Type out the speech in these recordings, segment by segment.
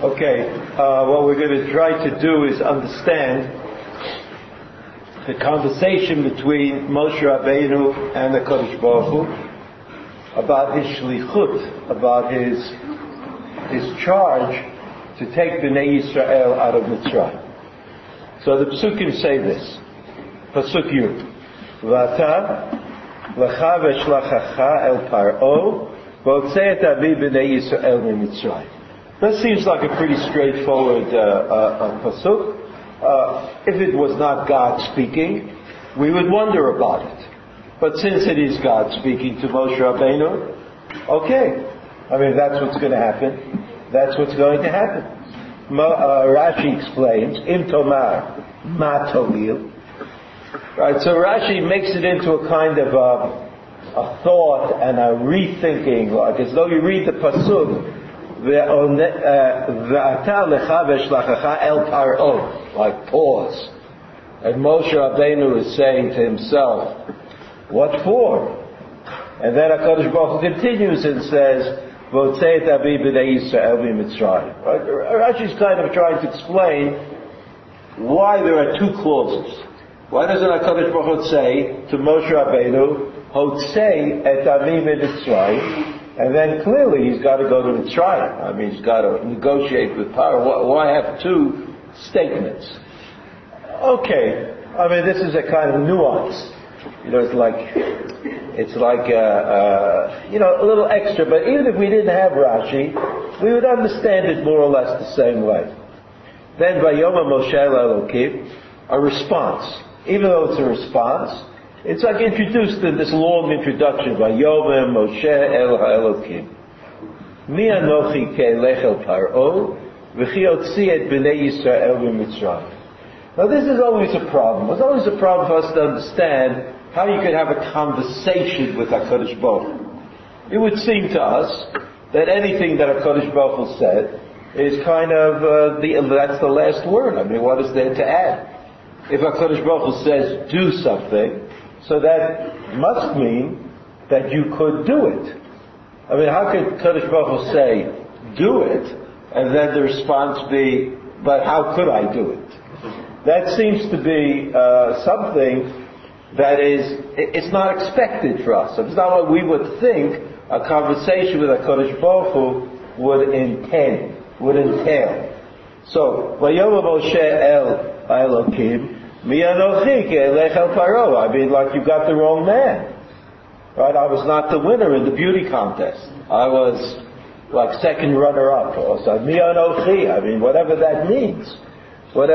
Okay, what we're going to try to do is understand the conversation between Moshe Rabbeinu and the Kodesh Baruch Hu about his shlichut, about his charge to take Bnei Yisrael out of Mitzrayim. So the Pesukim say this. Pasuk Yud. V'ata lecha v'shlachacha el Paro v'otzei et avi Bnei Yisrael miMitzrayim. That seems like a pretty straightforward pasuk. If it was not God speaking, we would wonder about it. But since it is God speaking to Moshe Rabbeinu, okay. I mean, that's what's going to happen. That's what's going to happen. Rashi explains, Im tomar ma tolil. Right, so Rashi makes it into a kind of a thought and a rethinking, like as though you read the pasuk. Like pause. And Moshe Rabbeinu is saying to himself, what for? And then HaKadosh Baruch Hu continues and says, right? Rashi's kind of trying to explain why there are two clauses. Why doesn't HaKadosh Baruch Hu say to Moshe Rabbeinu, Hotzei et ami mitzrayim? And then clearly he's got to go to Mitzrayim. I mean, he's got to negotiate with Paro. Why have two statements? Okay, I mean, this is a kind of nuance. You know, it's like a little extra. But even if we didn't have Rashi, we would understand it more or less the same way. Then Vayoma Moshe Elokim, a response. Even though it's a response, it's like introduced in this long introduction by Vayomem Moshe El HaElokim. Mi anochi ke'elech el Paro v'chi otzi et bnei Yisrael v'Mitzrayim. Now this is always a problem. It's always a problem for us to understand how you could have a conversation with HaKadosh Baruch Hu. It would seem to us that anything that HaKadosh Baruch Hu said is kind of that's the last word. I mean, what is there to add? If HaKadosh Baruch Hu says do something, so that must mean that you could do it. I mean, how could Kodesh Baruch Hu say, do it, and then the response be, but how could I do it? That seems to be something that is, it's not expected for us. It's not what we would think a conversation with a Kodesh Baruch Hu would entail. So, Vayom Moshe El Elokim, I mean, like you got the wrong man. Right? I was not the winner in the beauty contest. I was like second runner-up. I mean, whatever that means, but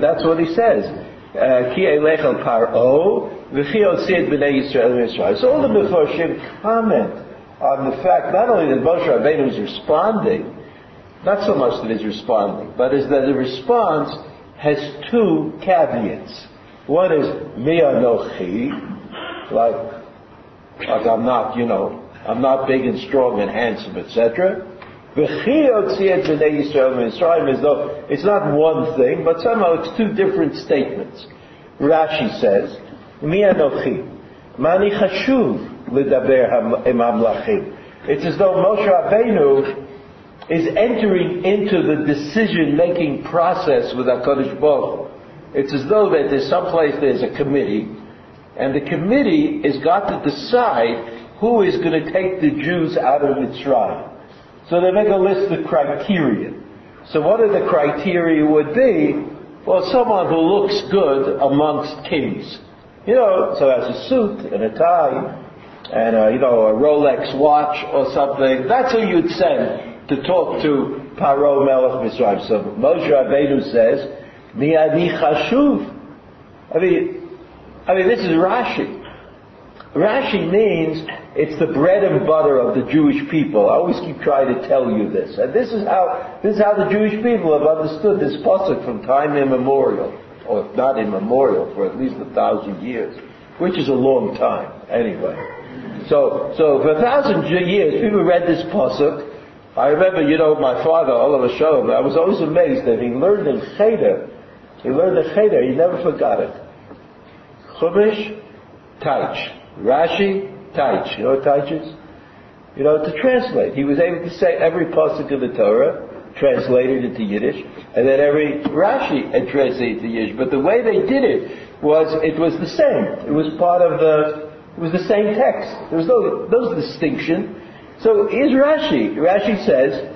that's what he says. So all the Mefarshim comment on the fact not only that Moshe Rabbeinu is responding, not so much that he's responding, but is that the response has two caveats. One is mi anochi, like I'm not big and strong and handsome, etc. V'chi otzi et bnei Yisrael miMitzrayim, as though it's not one thing, but somehow it's two different statements. Rashi says, mi anochi, mani chashuv ledaber im hamlachim. It's as though Moshe Rabbeinu is entering into the decision-making process with HaKadosh Baruch Hu. It's as though that there's someplace there's a committee, and the committee has got to decide who is going to take the Jews out of Mitzrayim. So they make a list of criteria. So one of the criteria would be, well, someone who looks good amongst kings. You know, so has a suit and a tie, and a Rolex watch or something. That's who you'd send to talk to Paro Melech Mitzrayim. So Moshe Rabbeinu says, Mi ani chashuv. I mean, this is Rashi. Rashi means it's the bread and butter of the Jewish people. I always keep trying to tell you this, and this is how the Jewish people have understood this pasuk from time immemorial, or if not immemorial, for at least 1,000 years, which is a long time anyway. So for 1,000 years, people read this pasuk. I remember, my father, Olav Shalom, I was always amazed that he learned in Cheder. He never forgot it. Chumash, Taich. Rashi, Taich. You know what Taich is? To translate. He was able to say every pasuk of the Torah translated into Yiddish, and then every Rashi translated into Yiddish. But the way they did it was the same. It was part of it was the same text. There was no distinction. So here's Rashi. Rashi says,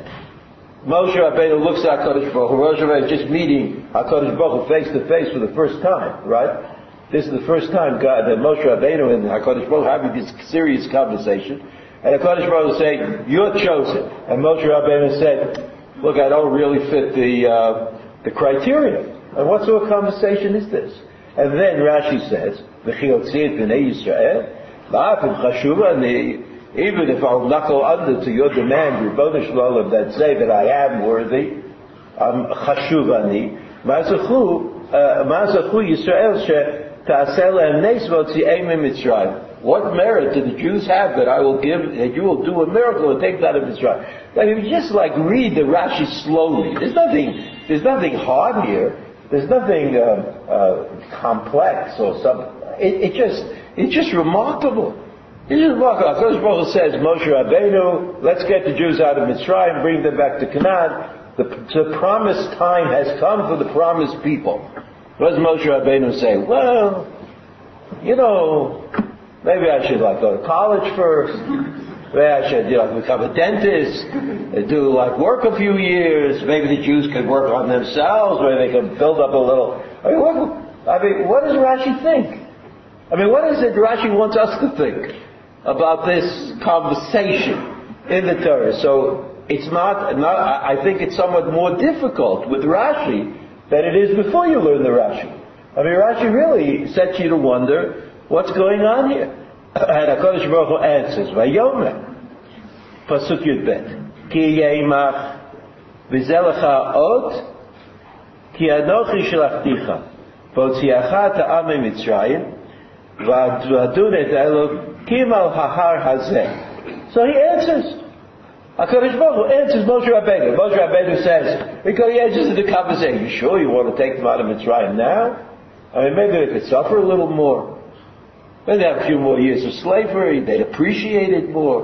Moshe Rabbeinu looks at HaKadosh Baruch Hu. Moshe Rabbeinu is just meeting HaKadosh Baruch Hu face to face for the first time, right? This is the first time God, that Moshe Rabbeinu and HaKadosh Baruch Hu having this serious conversation. And HaKadosh Baruch Hu saying, "You're chosen." And Moshe Rabbeinu said, "Look, I don't really fit the criteria." And what sort of conversation is this? And then Rashi says, "V'chiltzit b'nei Yisrael, la'afim chashuva." Even if I'll knuckle under to your demand, Ribono Shel Olam, that say that I am worthy, I'm chashuv ani, ma'azachu Yisrael she'ta'aseh lehem nes v'tzi'eim miMitzrayim. What merit do the Jews have that I will give, that you will do a miracle and take that of Mitzrayim? I mean, just like read the Rashi slowly. There's nothing hard here. There's nothing complex or something. It's just remarkable. HaKadosh Baruch Hu says, Moshe Rabbeinu, let's get the Jews out of Mitzrayim, bring them back to Canaan. The promised time has come for the promised people. What does Moshe Rabbeinu say? Well, maybe I should go to college first. Maybe I should become a dentist, do work a few years. Maybe the Jews could work on themselves. Maybe they can build up a little. I mean, what does Rashi think? I mean, what is it Rashi wants us to think about this conversation in the Torah? So it's not. I think it's somewhat more difficult with Rashi than it is before you learn the Rashi. I mean, Rashi really sets you to wonder what's going on here. And HaKadosh Baruch Hu answers, "Vayomer, pasuk Yudbet, ki yeimach v'zelecha ot ki anochi shelachticha v'otziacha ta'amei Mitzrayim v'adunet elok." So he answers. HaKadosh Baruch Hu answers Moshe Rabbeinu. Moshe Rabbeinu says, because he answers to the conversation, you sure you want to take them out of Mitzrayim now? I mean, maybe they could suffer a little more. Maybe they have a few more years of slavery. They'd appreciate it more.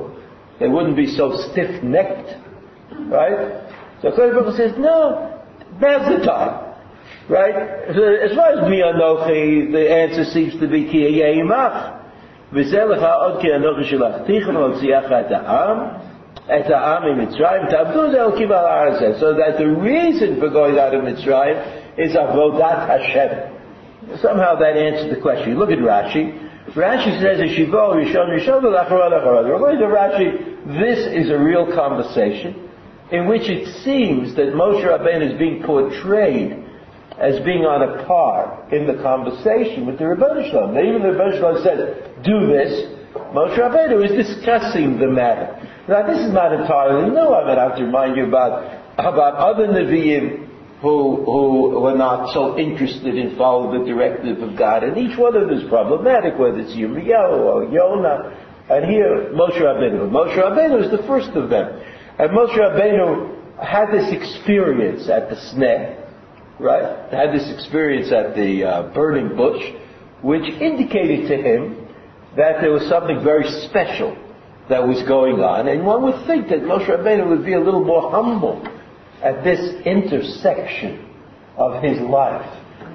They wouldn't be so stiff-necked. Right? So HaKadosh Baruch Hu says, no, now's the time. Right? So as far as mi anochi, the answer seems to be ki yeimach. So that the reason for going out of Mitzrayim is avodat Hashem. Somehow that answers the question. You look at Rashi. Rashi says, according to Rashi, this is a real conversation in which it seems that Moshe Rabbeinu is being portrayed as being on a par in the conversation with the Ribono Shel Olam. Now, even the Ribono Shel Olam says, do this. Moshe Rabbeinu is discussing the matter. Now, this is not entirely new. I mean, I have to remind you about other Nevi'im who were not so interested in following the directive of God. And each one of them is problematic, whether it's Yirmiyahu or Yonah. And here, Moshe Rabbeinu. Moshe Rabbeinu is the first of them. And Moshe Rabbeinu had this experience at the Sneh. Right? Had this experience at the burning bush, which indicated to him that there was something very special that was going on. And one would think that Moshe Rabbeinu would be a little more humble at this intersection of his life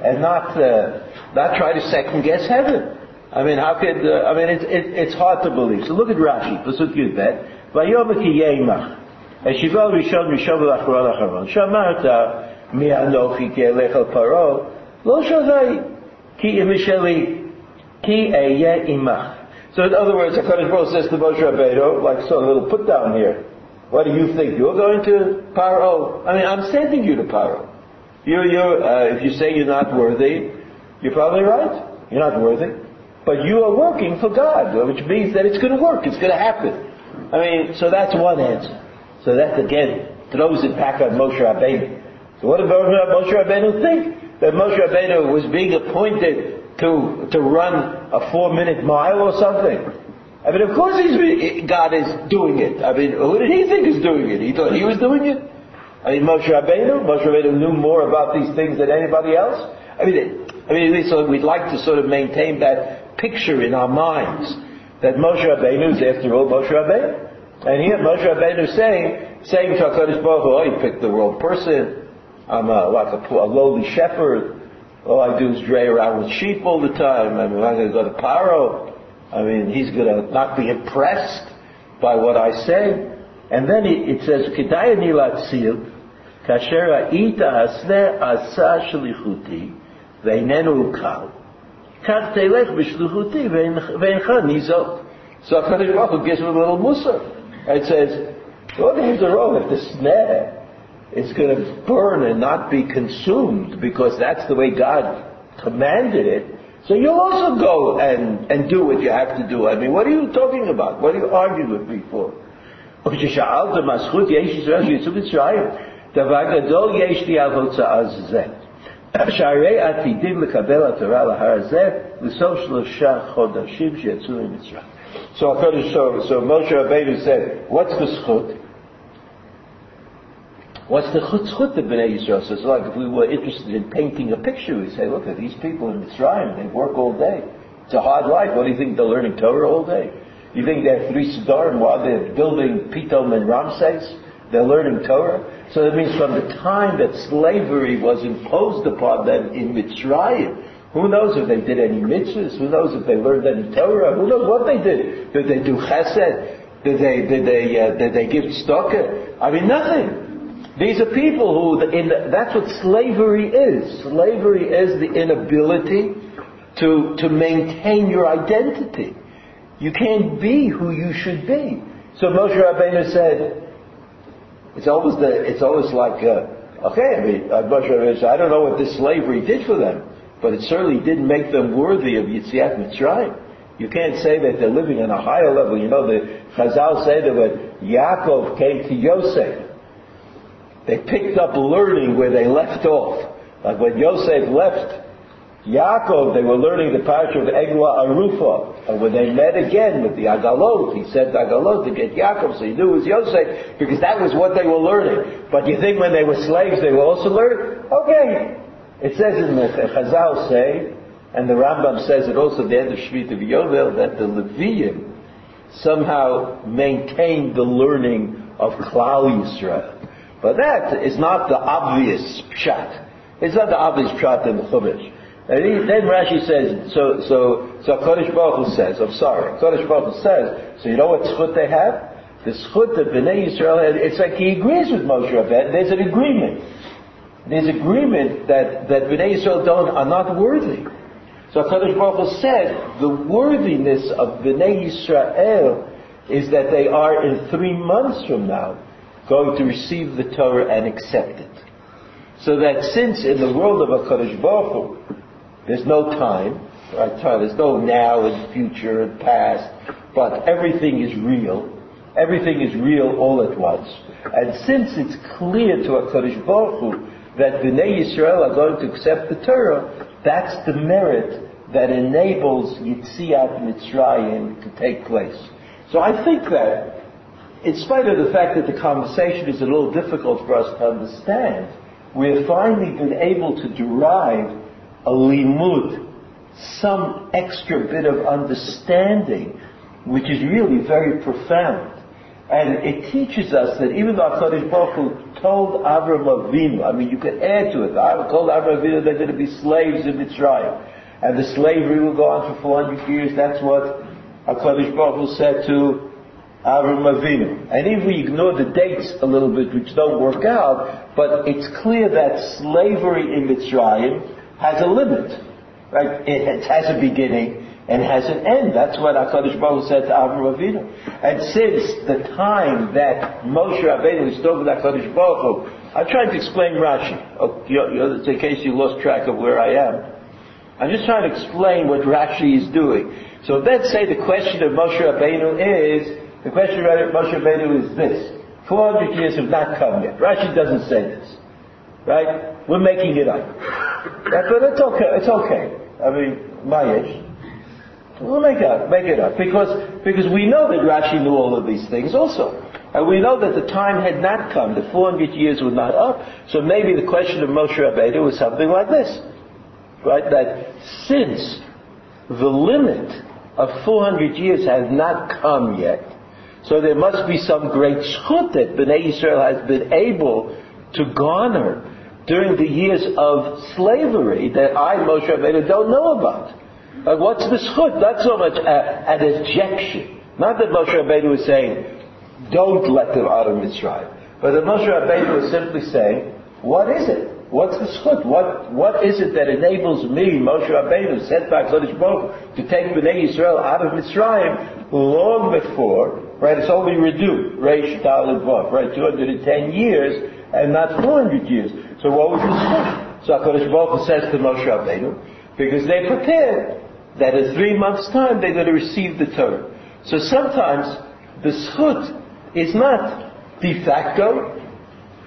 and not try to second guess heaven. I mean, how could? I mean, it's hard to believe. So look at Rashi, pasuk Yudbet, Vayomer ki yeimach, Hashiva rishon v'achron acharon, Shamarta. So in other words, HaKadosh Baruch Hu says to Moshe Rabbeinu, a little put down here. What do you think? You're going to Paro? I mean, I'm sending you to Paro. If you say you're not worthy, you're probably right. You're not worthy. But you are working for God, which means that it's going to work. It's going to happen. I mean, so that's one answer. So that, again, throws it back on Moshe Rabbeinu. So what did Moshe Rabbeinu think? That Moshe Rabbeinu was being appointed to run a 4-minute mile or something? I mean, of course God is doing it. I mean, who did he think is doing it? He thought he was doing it? I mean, Moshe Rabbeinu knew more about these things than anybody else? I mean, at least we'd like to sort of maintain that picture in our minds that Moshe Rabbeinu is, after all, Moshe Rabbeinu. And here Moshe Rabbeinu is saying, saying to HaKadosh Baruch Hu, oh, you picked the wrong person, I'm like a lowly shepherd, all I do is dray around with sheep all the time, I mean, I'm going to go to Paro, I mean, he's going to not be impressed by what I say. And then it says, Kedayani Latzil, Kasher Ha'ita Hasneh Asa Shlichuti, Veinenu Ukal, Kach Telech B'Shlichuti Veincha Nizot. So HaKadosh Baruch Hu gives him a little Mussar. It says, what is wrong if the snare is going to burn and not be consumed because that's the way God commanded it? So you'll also go and do what you have to do. I mean, what are you talking about? What are you arguing with me for? So Moshe Rabbeinu said, what's the schut? What's the schut of Bnei Yisrael? So it's like if we were interested in painting a picture, we'd say, look at these people in Mitzrayim, they work all day. It's a hard life. What do you think? They're learning Torah all day. You think they have three Siddurim while they're building Pitom and Ramses? They're learning Torah? So that means from the time that slavery was imposed upon them in Mitzrayim, who knows if they did any mitzvahs? Who knows if they learned any Torah? Who knows what they did? Did they do chesed? Did they give tzedakah? I mean, nothing. These are people who, that's what slavery is. Slavery is the inability to maintain your identity. You can't be who you should be. So Moshe Rabbeinu said, Moshe Rabbeinu said, I don't know what this slavery did for them, but it certainly didn't make them worthy of Yetziat Mitzrayim. You can't say that they're living on a higher level. You know, the Chazal say that when Yaakov came to Yosef, they picked up learning where they left off. Like when Yosef left Yaakov, they were learning the parasha of Eglah Arufah. And when they met again with the Agalot, he sent Agalot to get Yaakov, so he knew it was Yosef, because that was what they were learning. But you think when they were slaves, they were also learning? Okay. It says in the Chazal say, and the Rambam says it also at the end of Shemitah Yovel, that the Leviyim somehow maintained the learning of Klal Yisrael. But that is not the obvious pshat. It's not the obvious pshat in the Chumash. And then Rashi says, so Kodesh Baruch Hu says, Kodesh Baruch Hu says, so you know what schut they have? The schut that Bnei Yisrael had, it's like he agrees with Moshe Rabbeinu. There's an agreement. There's agreement that Bnei Yisrael are not worthy. So HaKadosh Baruch Hu said the worthiness of Bnei Yisrael is that they are in 3 months from now going to receive the Torah and accept it. So that since in the world of HaKadosh Baruch Hu there's no time, right? There's no now and future and past, but everything is real. Everything is real all at once. And since it's clear to HaKadosh Baruch Hu that Bnei Yisrael are going to accept the Torah, that's the merit that enables Yetziat Mitzrayim to take place. So I think that, in spite of the fact that the conversation is a little difficult for us to understand, we've finally been able to derive a limud, some extra bit of understanding, which is really very profound. And it teaches us that even though HaKadosh Baruch Hu told Avraham Avinu, I mean, you could add to it, I told Avraham Avinu they're going to be slaves in Mitzrayim, and the slavery will go on for 400 years. That's what HaKadosh Baruch Hu said to Avraham Avinu. And if we ignore the dates a little bit, which don't work out, but it's clear that slavery in Mitzrayim has a limit, right? It has a beginning and has an end. That's what HaKadosh Baruch Hu said to Avraham Avinu. And since the time that Moshe Rabbeinu was talking to HaKadosh Baruch Hu, I'm trying to explain Rashi. Oh, in case you lost track of where I am, I'm just trying to explain what Rashi is doing. So let's say the question of Moshe Rabbeinu is this: 400 years have not come yet. Rashi doesn't say this, right? We're making it up. But it's okay. It's okay. I mean, my age. We'll make it up. Because we know that Rashi knew all of these things also. And we know that the time had not come, the 400 years were not up, so maybe the question of Moshe Rabbeinu was something like this, right? That since the limit of 400 years has not come yet, So there must be some great schut that Bnei Yisrael has been able to garner during the years of slavery that I, Moshe Rabbeinu, don't know about. Like, what's the schut? Not so much an ejection. Not that Moshe Rabbeinu was saying, don't let them out of Mitzrayim. But that Moshe Rabbeinu was simply saying, what is it? What's the schut? What is it that enables me, Moshe Rabbeinu, sent by Kodesh Baruch, to take Bnei Yisrael out of Mitzrayim long before, right? It's only reduced, Reish Daled Vav, right? 210 years and not 400 years. So what was the schut? So Kodesh Baruch says to Moshe Rabbeinu, because they prepared that in 3 months' time they're going to receive the Torah. So sometimes the schut is not de facto.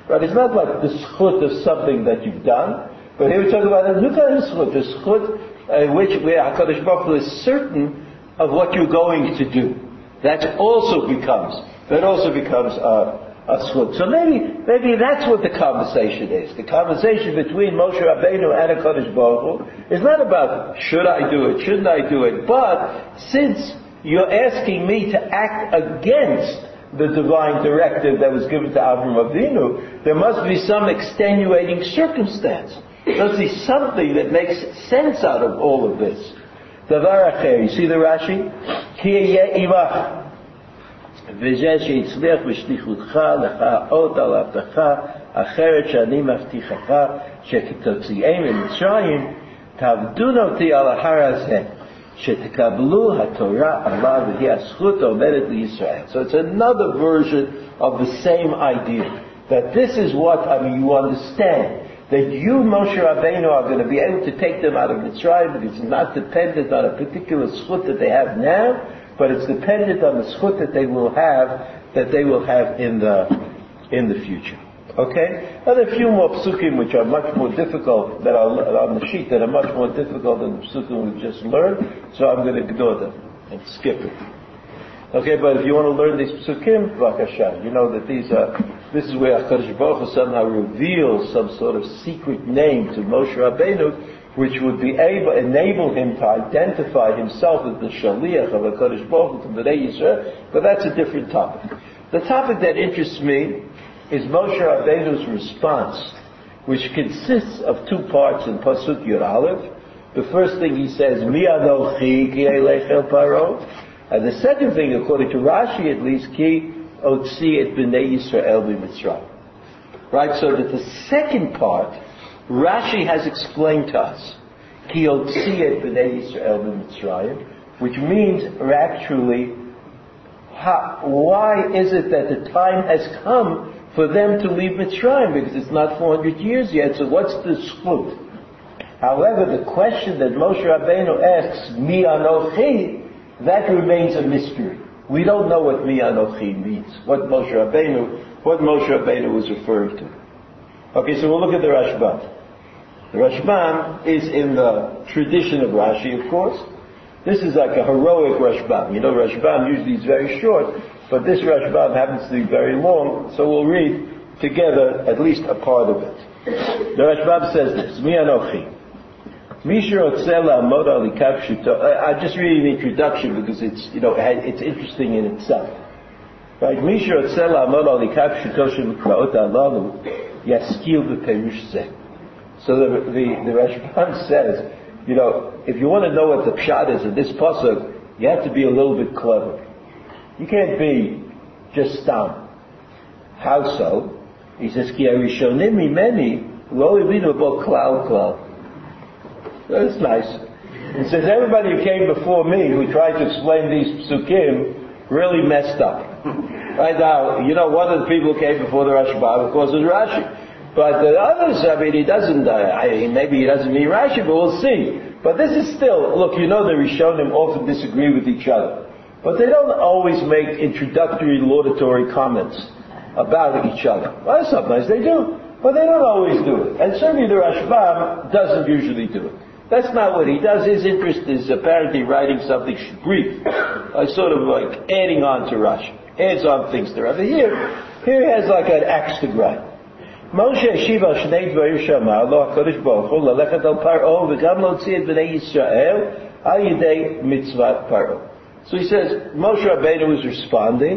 Right, it's not like the schut of something that you've done, but here we talk about a new kind of schut, the schut in which where HaKadosh Baruch Hu is certain of what you're going to do. That also becomes a schut. So maybe that's what the conversation is. The conversation between Moshe Rabbeinu and HaKadosh Baruch Hu is not about should I do it, shouldn't I do it, but since you're asking me to act against the divine directive that was given to Avraham Avinu, there must be some extenuating circumstance. There must be something that makes sense out of all of this. Davar acher, you see the Rashi? Ki yeh imach. V'zeh sheyitzliach b'shlichutcha lecha ot al avtacha acheret she'ani mavtichacha shekitotzi'em mitzrayim tavdun oti al ahar hazeh. So it's another version of the same idea, that this is what, I mean, you understand that you, Moshe Rabbeinu, are going to be able to take them out of Mitzrayim, because it's not dependent on a particular schut that they have now, but it's dependent on the schut that they will have in the future. Okay? Now there are a few more psukim which are much more difficult, that are on the sheet, that are much more difficult than the psukim we've just learned, so I'm going to ignore them and skip it. Okay, but if you want to learn these psukim, b'vakasha, you know that this is where HaKadosh Baruch Hu somehow reveals some sort of secret name to Moshe Rabbeinu, which would be enable him to identify himself as the Shaliach of HaKadosh Baruch Hu to Bnei Yisrael, but that's a different topic. The topic that interests me is Moshe Rabbeinu's response, which consists of two parts in Pasuk Yud Aleph. The first thing he says, Mi Anochi ki elech el Paro, and the second thing, according to Rashi at least, Ki Otzi et Bnei Yisrael b'Mitzrayim. Right, so that the second part, Rashi has explained to us, Ki Otzi et Bnei Yisrael b'Mitzrayim, which means actually, why is it that the time has come for them to leave Mitzrayim, because it's not 400 years yet, so what's the schut? However, the question that Moshe Rabbeinu asks, Mi Anochi, that remains a mystery. We don't know what Mi Anochi means, what Moshe Rabbeinu was referring to. Okay, so we'll look at the Rashbam. The Rashbam is in the tradition of Rashi, of course. This is like a heroic Rashbam. You know, Rashbam usually is very short, but this Rashbam happens to be very long, so we'll read together at least a part of it. The Rashbam says this, Mi Anochi. I'm just reading the introduction because it's interesting in itself. Right? So the Rashbam says, if you want to know what the pshat is in this pasuk, you have to be a little bit clever. You can't be just stam. How so? He says, Ki arishonim mimeni lo yavinu bo klal klal. That's nice. He says, everybody who came before me who tried to explain these psukim really messed up. Right now, one of the people who came before the Rashbam, of course, was Rashi. But the others, maybe he doesn't mean Rashi, but we'll see. But this is still, look, the Rishonim often disagree with each other. But they don't always make introductory laudatory comments about each other. Well, sometimes they do, but they don't always do it. And certainly the Rashbam doesn't usually do it. That's not what he does. His interest is apparently writing something brief, sort of like adding on to Rashi, adds on things to Rashi. Here he has like an axe to grind. Moshe Shiva Shnei Dvarim Shema Lo HaKadosh Baruch Hu Lalechet Al Paro V'gam Lotzi Et Bnei Yisrael Al Yidei Mitzvat Paro. So he says, Moshe Rabbeinu was responding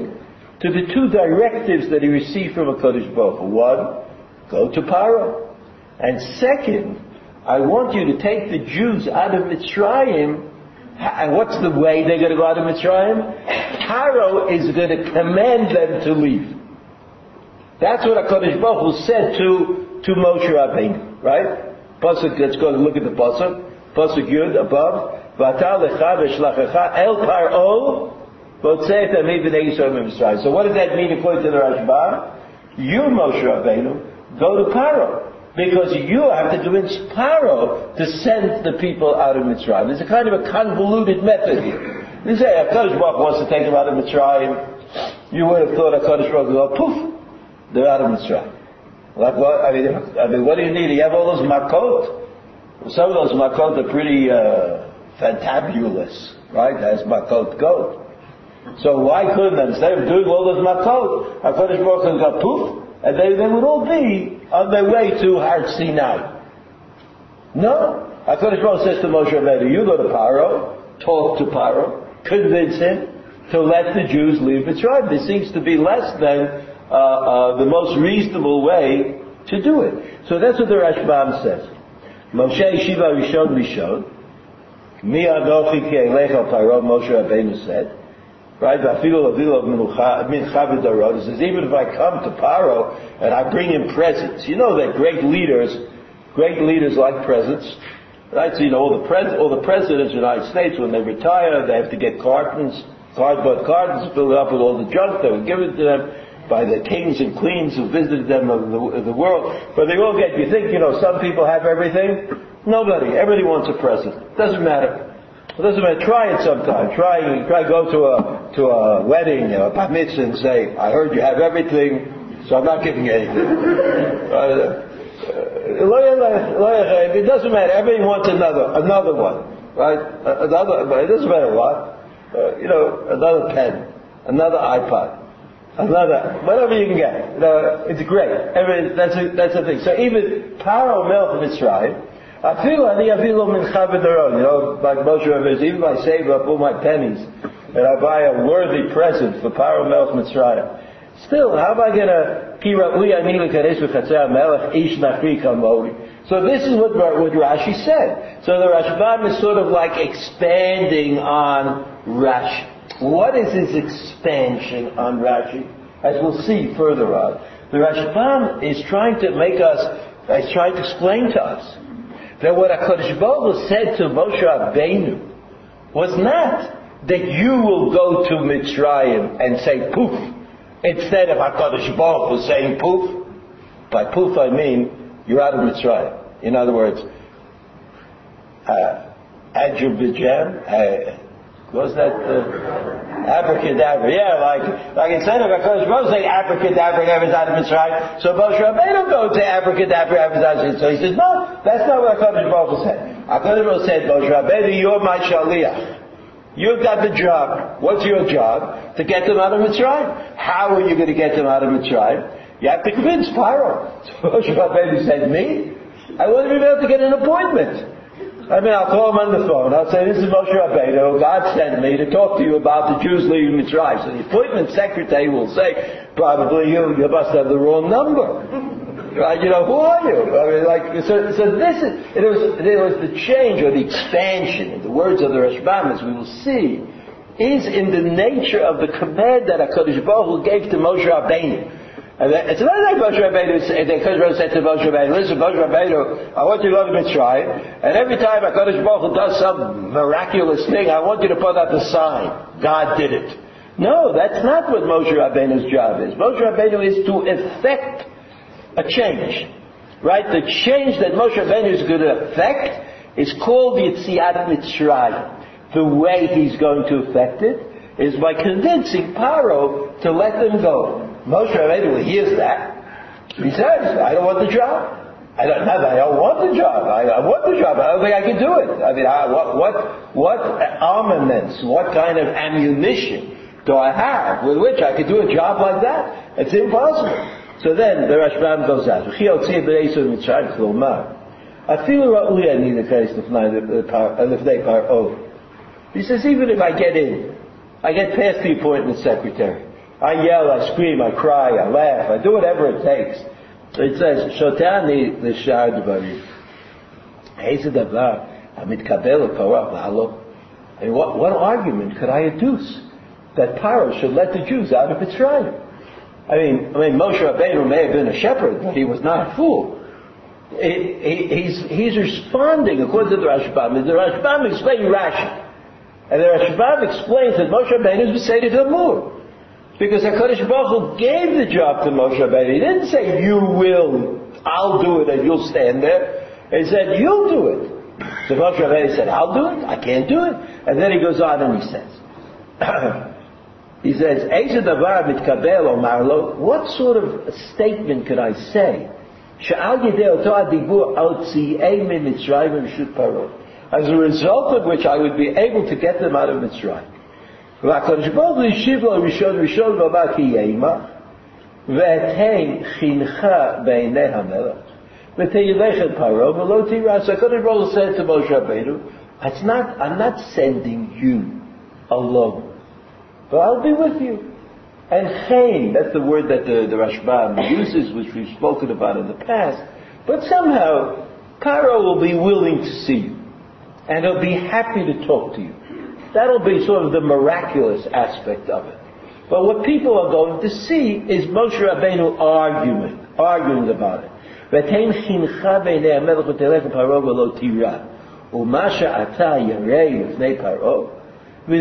to the two directives that he received from HaKadosh Baruch Hu. One, go to Paro. And second, I want you to take the Jews out of Mitzrayim. And what's the way they're going to go out of Mitzrayim? Paro is going to command them to leave. That's what HaKadosh Baruch Hu said to Moshe Rabbeinu, right? Pasuk, let's go and look at the Pasuk. Pasuk Yud, above. V'ata lecha v'shlachecha el Paro. So what does that mean according to the Rashba? You, Moshe Rabbeinu, go to Paro, because you have to convince Paro to send the people out of Mitzrayim. There's a kind of a convoluted method here. You say, HaKadosh Baruch wants to take them out of Mitzrayim. You would have thought HaKadosh Baruch would go, poof, they're out of Mitzrayim. Like, what? I mean, what do you need? You have all those makot. Some of those makot are pretty fantabulous, right? As makot go. So why couldn't them? Instead of doing all those makot, HaKadosh Baruch Hu got poof, and they would all be on their way to Har Sinai. No. HaKadosh Baruch Hu says to Moshe Rabbeinu, you go to Paro, talk to Paro, convince him to let the Jews leave the tribe. This seems to be less than the most reasonable way to do it. So that's what the Rashbam says. Moshe Yeshiva Rishon, Mi Anochi Ki Elecha Paro, Moshe Rabbeinu said, right? He says, even if I come to Paro and I bring him presents, you know that great leaders like presents, right? So you know all the presidents of the United States, when they retire, they have to get cardboard cartons filled up with all the junk that was given to them by the kings and queens who visited them of the world. But they all get, you think, you know, some people have everything. Nobody. Everybody wants a present. Doesn't matter. It doesn't matter. Try it sometime. Try go to a wedding, a bar mitzvah, and say, I heard you have everything, so I'm not giving you anything. It doesn't matter. Everyone wants another one, right? It doesn't matter what. Another pen, another iPod, another whatever you can get. It's great. That's the thing. So even Paro Melch Mitzrayim. Like Moshe Rabbeinu, even if I save up all my pennies and I buy a worthy present for Paro Melch Mitzrayim, still, how am I going to keep up? So this is what Rashi said. So the Rashbam is sort of like expanding on Rashi. What is his expansion on Rashi? As we'll see further on, the Rashbam is trying to explain to us that what HaKadosh Baruch Hu said to Moshe Rabbeinu was not that you will go to Mitzrayim and say poof, instead of HaKadosh Baruch Hu saying poof. By poof I mean you're out of Mitzrayim. In other words, Adjubijam, was that abracadabra? Yeah, like instead of HaKadosh Baruch Hu saying abracadabra, Ever out of Mitzrayim, so Moshe Rabbeinu go to abracadabra, Ever out of Mitzrayim. So he says, no, that's not what HaKadosh Baruch Hu said. HaKadosh Baruch Hu said, Moshe Rabbeinu, you're my shaliach. You've got the job. What's your job? To get them out of Mitzrayim. How are you going to get them out of Mitzrayim? You have to convince Paro. So Moshe Rabbeinu said, me? I wasn't even able to get an appointment. I mean, I'll call him on the phone. I'll say, this is Moshe Rabbeinu. God sent me to talk to you about the Jews leaving Mitzrayim. So the appointment secretary will say, probably you must have the wrong number. Right? Who are you? I mean, so this is, there was the change or the expansion, in the words of the Rashbam, as we will see, is in the nature of the command that HaKadosh Baruch Hu gave to Moshe Rabbeinu. And it's another thing Moshe Rabbeinu said to Moshe Rabbeinu, listen, Moshe Rabbeinu, I want you to go to Mitzrayim, and every time HaKadosh Baruch Hu does some miraculous thing, I want you to put out the sign, God did it. No, that's not what Moshe Rabbeinu's job is. Moshe Rabbeinu is to effect a change. Right? The change that Moshe Rabbeinu is going to effect is called the Yetziat Mitzrayim. The way he's going to effect it is by convincing Paro to let them go. Moshe Rabbeinu hears that. He says, I don't want the job. I want the job. I don't think I can do it. I mean, what armaments, what kind of ammunition do I have with which I could do a job like that? It's impossible. So then the Rashbam goes out. He says, even if I get in, I get past the appointment secretary. I yell, I scream, I cry, I laugh, I do whatever it takes. It says, Shotani l'shar dvarim. Eizeh davar hamidkabel l'Torah v'halo. And what argument could I adduce that Paro should let the Jews out of Mitzrayim? I mean, Moshe Rabbeinu may have been a shepherd, but he was not a fool. He's responding according to the Rashbam. The Rashbam explains Rashi, and the Rashbam explains that Moshe Rabbeinu is Beseder Gamur, because HaKadosh Baruch Hu gave the job to Moshe Rabbeinu. He didn't say, "You will, I'll do it, and you'll stand there." He said, "You'll do it." So Moshe Rabbeinu said, "I'll do it. I can't do it." And then he goes on and he says. He says, what sort of a statement could I say? As a result of which I would be able to get them out of Mitzrayim. HaKadosh said to Moshe Rabbeinu, I'm not sending you alone, but I'll be with you. And chaim, that's the word that the Rashbam uses, which we've spoken about in the past, but somehow Paro will be willing to see you, and he'll be happy to talk to you. That'll be sort of the miraculous aspect of it. But what people are going to see is Moshe Rabbeinu arguing about it. So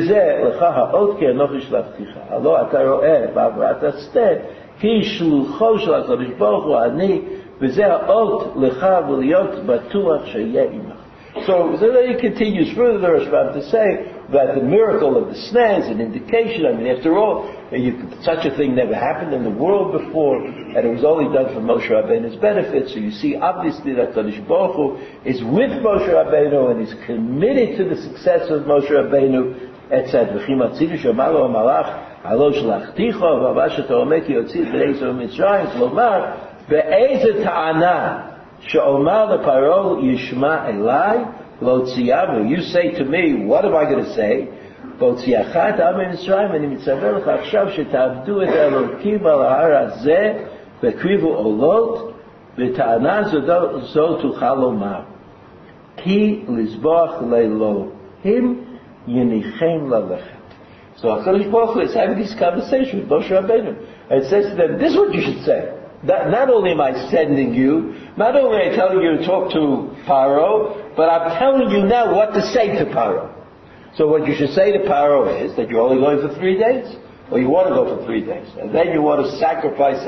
then he continues further, the Rashbam, to say that the miracle of the snare is an indication. I mean, after all, such a thing never happened in the world before, and it was only done for Moshe Rabbeinu's benefit. So you see, obviously, that HaKadosh Baruch Hu is with Moshe Rabbeinu and is committed to the success of Moshe Rabbeinu. It said, you say to me, what am I going to say? So HaKadosh Baruch Hu is having this conversation with Moshe Rabbeinu, and says to them, this is what you should say. Not only am I sending you, not only am I telling you to talk to Paro, but I'm telling you now what to say to Paro. So what you should say to Paro is that you're only going for 3 days, or you want to go for 3 days, and then you want to sacrifices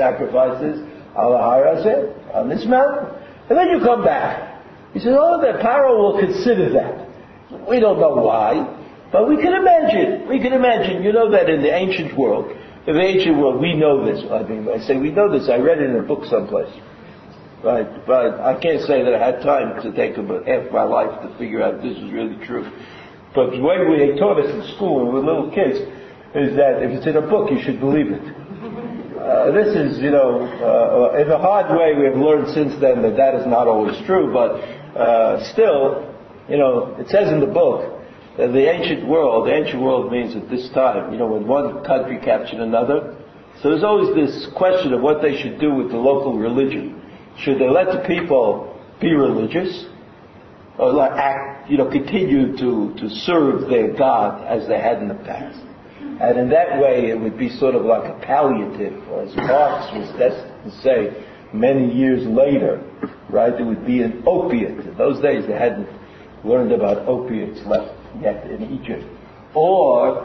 al Har Hazeh, on this mountain, and then you come back. He says, oh, that Paro will consider that. We don't know why, but we can imagine, you know that in the ancient world, we know this. I mean, I say we know this, I read it in a book someplace. Right? But I can't say that I had time to take about half my life to figure out if this is really true. But the way they taught us in school when we were little kids is that if it's in a book, you should believe it. This is, in a hard way we have learned since then that is not always true, but still, it says in the book, the ancient world means at this time, when one country captured another. So there's always this question of what they should do with the local religion. Should they let the people be religious? Or continue to serve their God as they had in the past? And in that way it would be sort of like a palliative, or as Marx was destined to say many years later, right, it would be an opiate. In those days they hadn't learned about opiates left yet in Egypt. Or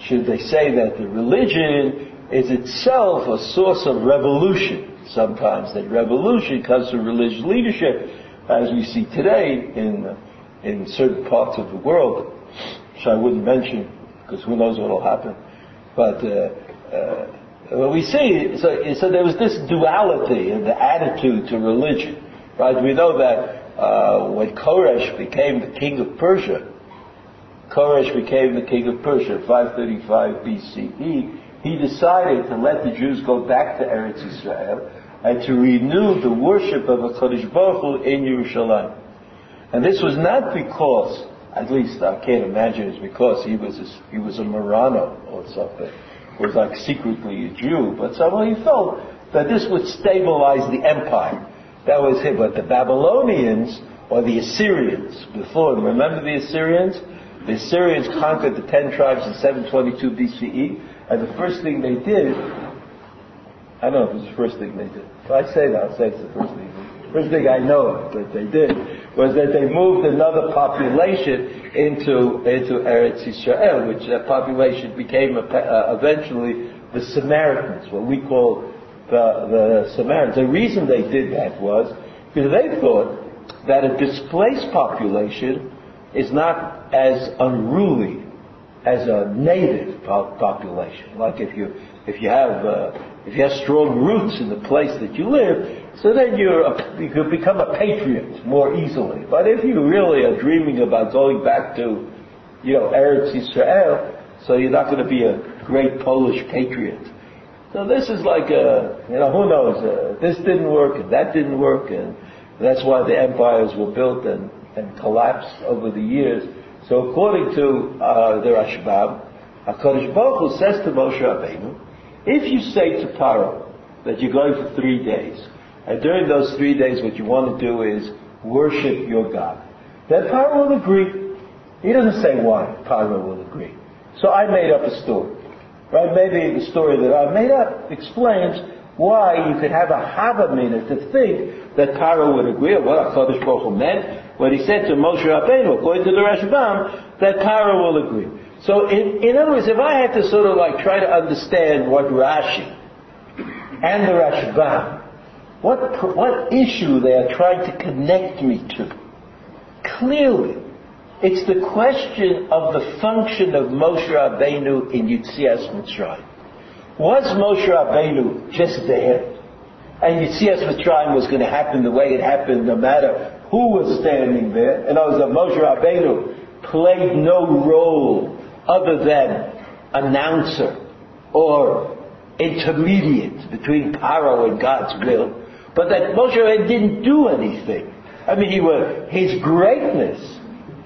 should they say that the religion is itself a source of revolution? Sometimes that revolution comes from religious leadership, as we see today in certain parts of the world, which I wouldn't mention because who knows what will happen. But what we see, so there was this duality in the attitude to religion, right? We know that when Koresh became the king of Persia, Koresh became the king of Persia in 535 BCE. He decided to let the Jews go back to Eretz Israel and to renew the worship of HaKadosh Baruch Hu in Yerushalayim. And this was not because, at least I can't imagine, it's because he was a Marano or something. was like secretly a Jew, but somehow he felt that this would stabilize the empire. That was him. But the Babylonians, or the Assyrians, before them, remember the Assyrians? The Assyrians conquered the 10 tribes in 722 BCE, and the first thing they did, I don't know if it was the first thing they did. If I say that, I'll say it's the first thing they did. First thing I know that they did was that they moved another population into Eretz Yisrael, which that population became eventually the Samaritans, what we call the Samaritans. The reason they did that was because they thought that a displaced population is not as unruly as a native population. Like if you have strong roots in the place that you live, so then you could become a patriot more easily. But if you really are dreaming about going back to, Eretz Yisrael, so you're not going to be a great Polish patriot. So this is like who knows? This didn't work and that didn't work, and that's why the empires were built and collapsed over the years. So according to the Rashbam, HaKadosh Baruch Hu says to Moshe Rabbeinu, if you say to Paro that you're going for 3 days, and during those 3 days what you want to do is worship your God, then Paro will agree. He doesn't say why Paro will agree. So I made up a story. Right? Maybe the story that I made up explains why you could have a havamina to think that Paro would agree, or what HaKadosh Baruch Hu meant when he said to Moshe Rabbeinu, according to the Rashbam, that Paro will agree. So in other words, if I had to sort of like try to understand what Rashi and the Rashbam, what issue they are trying to connect me to, clearly it's the question of the function of Moshe Rabbeinu in Yitzias Mitzrayim. Was Moshe Rabbeinu just there, and Yitzias Mitzrayim was going to happen the way it happened no matter who was standing there? In other words, that Moshe Rabbeinu played no role other than announcer or intermediate between Paro and God's will, but that Moshe Rabbeinu didn't do anything. I mean, his greatness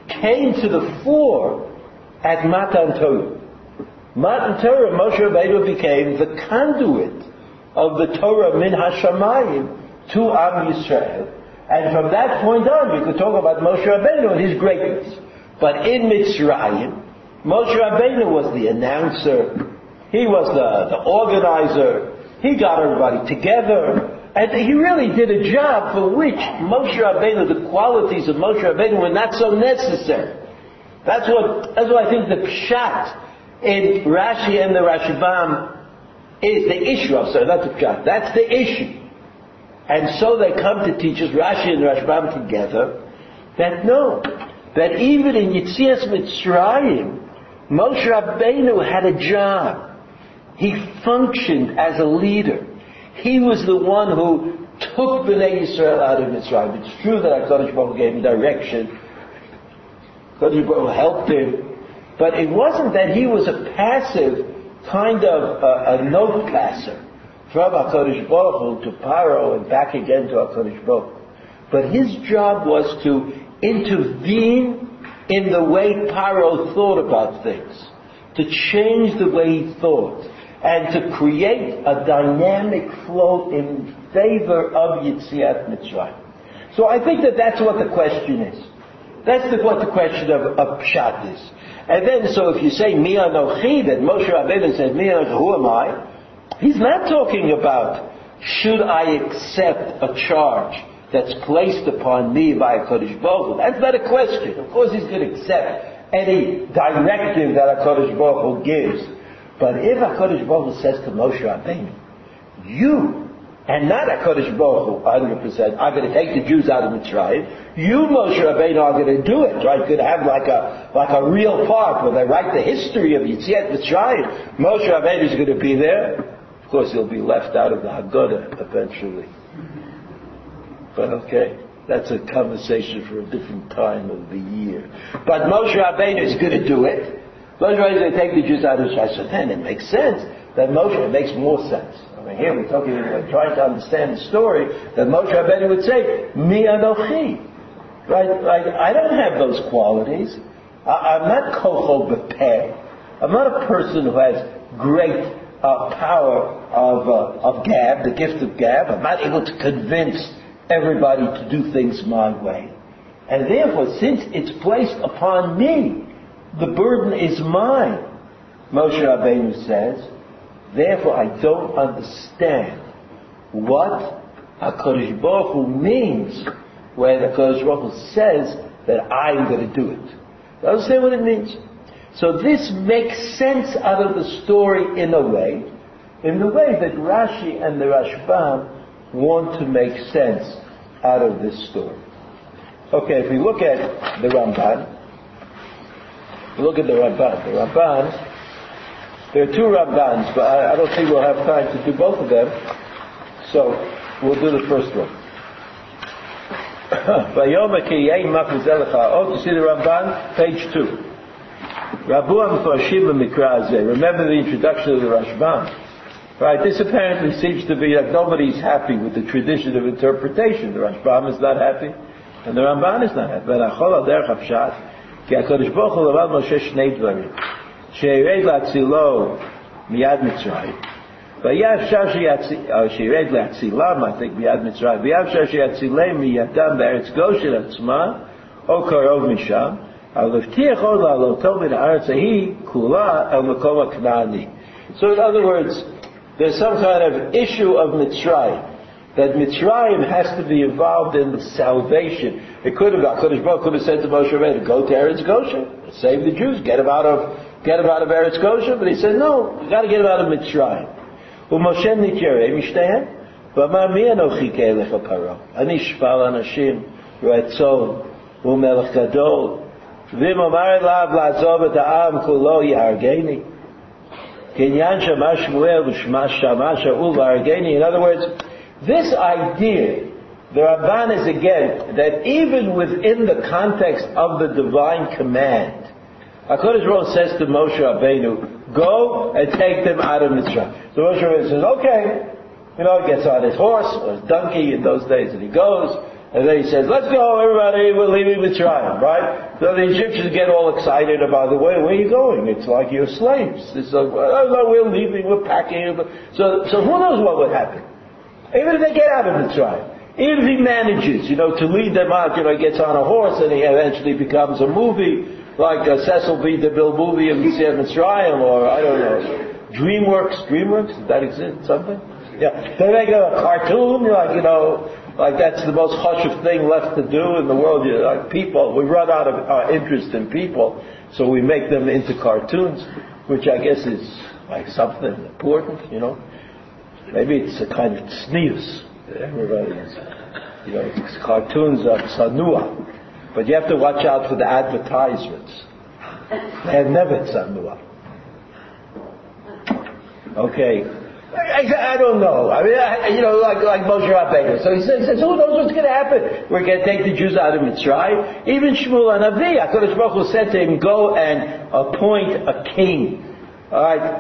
came to the fore at Matan Torah. Matan Torah, Moshe Rabbeinu became the conduit of the Torah min Hashamayim to Am Yisrael, and from that point on, we could talk about Moshe Rabbeinu and his greatness. But in Mitzrayim, Moshe Rabbeinu was the announcer, he was the organizer, he got everybody together, and he really did a job for which Moshe Rabbeinu, the qualities of Moshe Rabbeinu were not so necessary. That's what I think the pshat in Rashi and the Rashbam is the issue. I'm sorry, not the pshat, that's the issue. And so they come to teach us, Rashi and Rashbam together, that even in Yitzias Mitzrayim, Moshe Rabbeinu had a job. He functioned as a leader. He was the one who took Bnei Yisrael out of Mitzrayim. It's true that HaKadosh Baruch Hu gave him direction. HaKadosh Baruch Hu helped him. But it wasn't that he was a passive kind of a note passer from HaKadosh Baruch Hu to Paro and back again to HaKadosh Baruch Hu. But his job was to intervene in the way Paro thought about things, to change the way he thought, and to create a dynamic flow in favor of Yitziat Mitzrayim. So I think that's what the question is. That's what the question of Pshat is. And then, so if you say, Mi Anochi, that Moshe Rabbeinu said, Mi Anochi, who am I? He's not talking about, should I accept a charge that's placed upon me by HaKadosh Baruch Hu? That's not a question. Of course he's going to accept any directive that HaKadosh Baruch Hu gives. But if HaKadosh Baruch Hu says to Moshe Rabbeinu, you, and not HaKadosh Baruch Hu 100%, I'm going to take the Jews out of Mitzrayim, you, Moshe Rabbeinu, are going to do it, right? Could have like a real part where they write the history of Yitziat Mitzrayim. Moshe Rabbeinu is going to be there. Of course he'll be left out of the Haggadah eventually. But okay, that's a conversation for a different time of the year. But Moshe Rabbeinu is going to do it. Moshe Rabbeinu is going to take the Jews out of Israel. So then it makes sense that it makes more sense. I mean, here we're talking about trying to understand the story that Moshe Rabbeinu would say, Mi Anochi. Right? I don't have those qualities. I'm not kocho b'peh. I'm not a person who has great power of gab, the gift of gab. I'm not able to convince everybody to do things my way. And therefore, since it's placed upon me, the burden is mine. Moshe Rabbeinu says, therefore I don't understand what HaKadosh Baruch Hu means when HaKadosh Baruch Hu says that I'm going to do it. You understand what it means? So this makes sense out of the story in the way that Rashi and the Rashbam want to make sense out of this story. Okay, if we look at the Ramban, there are two Rambans, but I don't think we'll have time to do both of them, so we'll do the first one. Oh, to see the Ramban, page 2. Remember the introduction of the Rashbam. Right, this apparently seems to be like nobody's happy with the tradition of interpretation. The Rashbam is not happy, and the Ramban is not happy. So in other words, there's some kind of issue of Mitzrayim, that Mitzrayim has to be involved in the salvation. It could have, HaKadosh Baruch could have said to Moshe Rabbeinu, go to Eretz Goshen, save the Jews, get them out of Eretz Goshen, but he said, no, you got to get them out of Mitzrayim. In other words, this idea, the Ramban is again, that even within the context of the divine command, HaKadosh Baruch Hu says to Moshe Rabbeinu, go and take them out of Mitzrayim. So Moshe Rabbeinu says, okay. Gets on his horse, or his donkey in those days, and he goes, and then he says, let's go, everybody, we're leaving Mitzrayim, right? So the Egyptians get all excited about the way, where are you going? It's like you're slaves. It's like, oh, no, we're leaving, we're packing. So who knows what would happen? Even if they get out of Mitzrayim. Even if he manages, to lead them out, he gets on a horse, and he eventually becomes a movie, like Cecil B. DeMille movie of Mitzrayim, or I don't know, DreamWorks, does that exist, something? Yeah, they make a cartoon, like that's the most hush of thing left to do in the world. We run out of our interest in people, so we make them into cartoons, which I guess is like something important, Maybe it's a kind of sneeze that everybody is, it's cartoons of Sanua. But you have to watch out for the advertisements. They're never tzanua. Okay. I don't know. I mean, like Moshe Rabbeinu. So he says, who knows what's going to happen? We're going to take the Jews out of Mitzrayim. Even Shmuel HaNavi, HaKadosh Baruch Hu said to him, go and appoint a king. All right.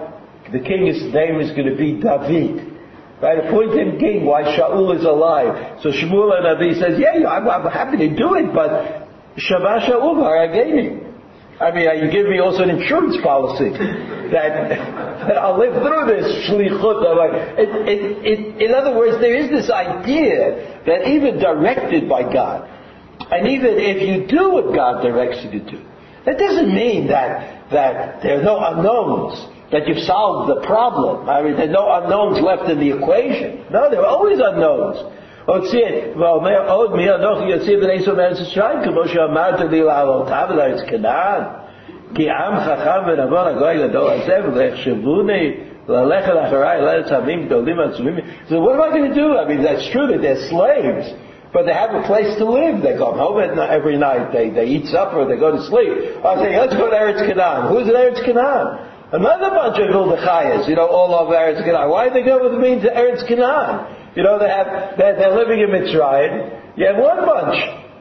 The king's name is going to be David. Right, appoint him king while Shaul is alive. So Shmuel HaNavi says, I'm happy to do it, but Shava Shaul Harageni. I mean, you give me also an insurance policy that I'll live through this shlichut. In other words, there is this idea that even directed by God, and even if you do what God directs you to do, that doesn't mean that there are no unknowns, that you've solved the problem. I mean, there are no unknowns left in the equation. No, there are always unknowns. So what am I going to do? I mean, that's true that they're slaves, but they have a place to live. They come home every night. They eat supper. They go to sleep. I say, let's go to Eretz Canaan. Who's in Eretz Canaan? Another bunch of Vildachayas, all over Eretz Canaan. Why did they go with me to Eretz Canaan? They're living in Mitzrayim. You have one bunch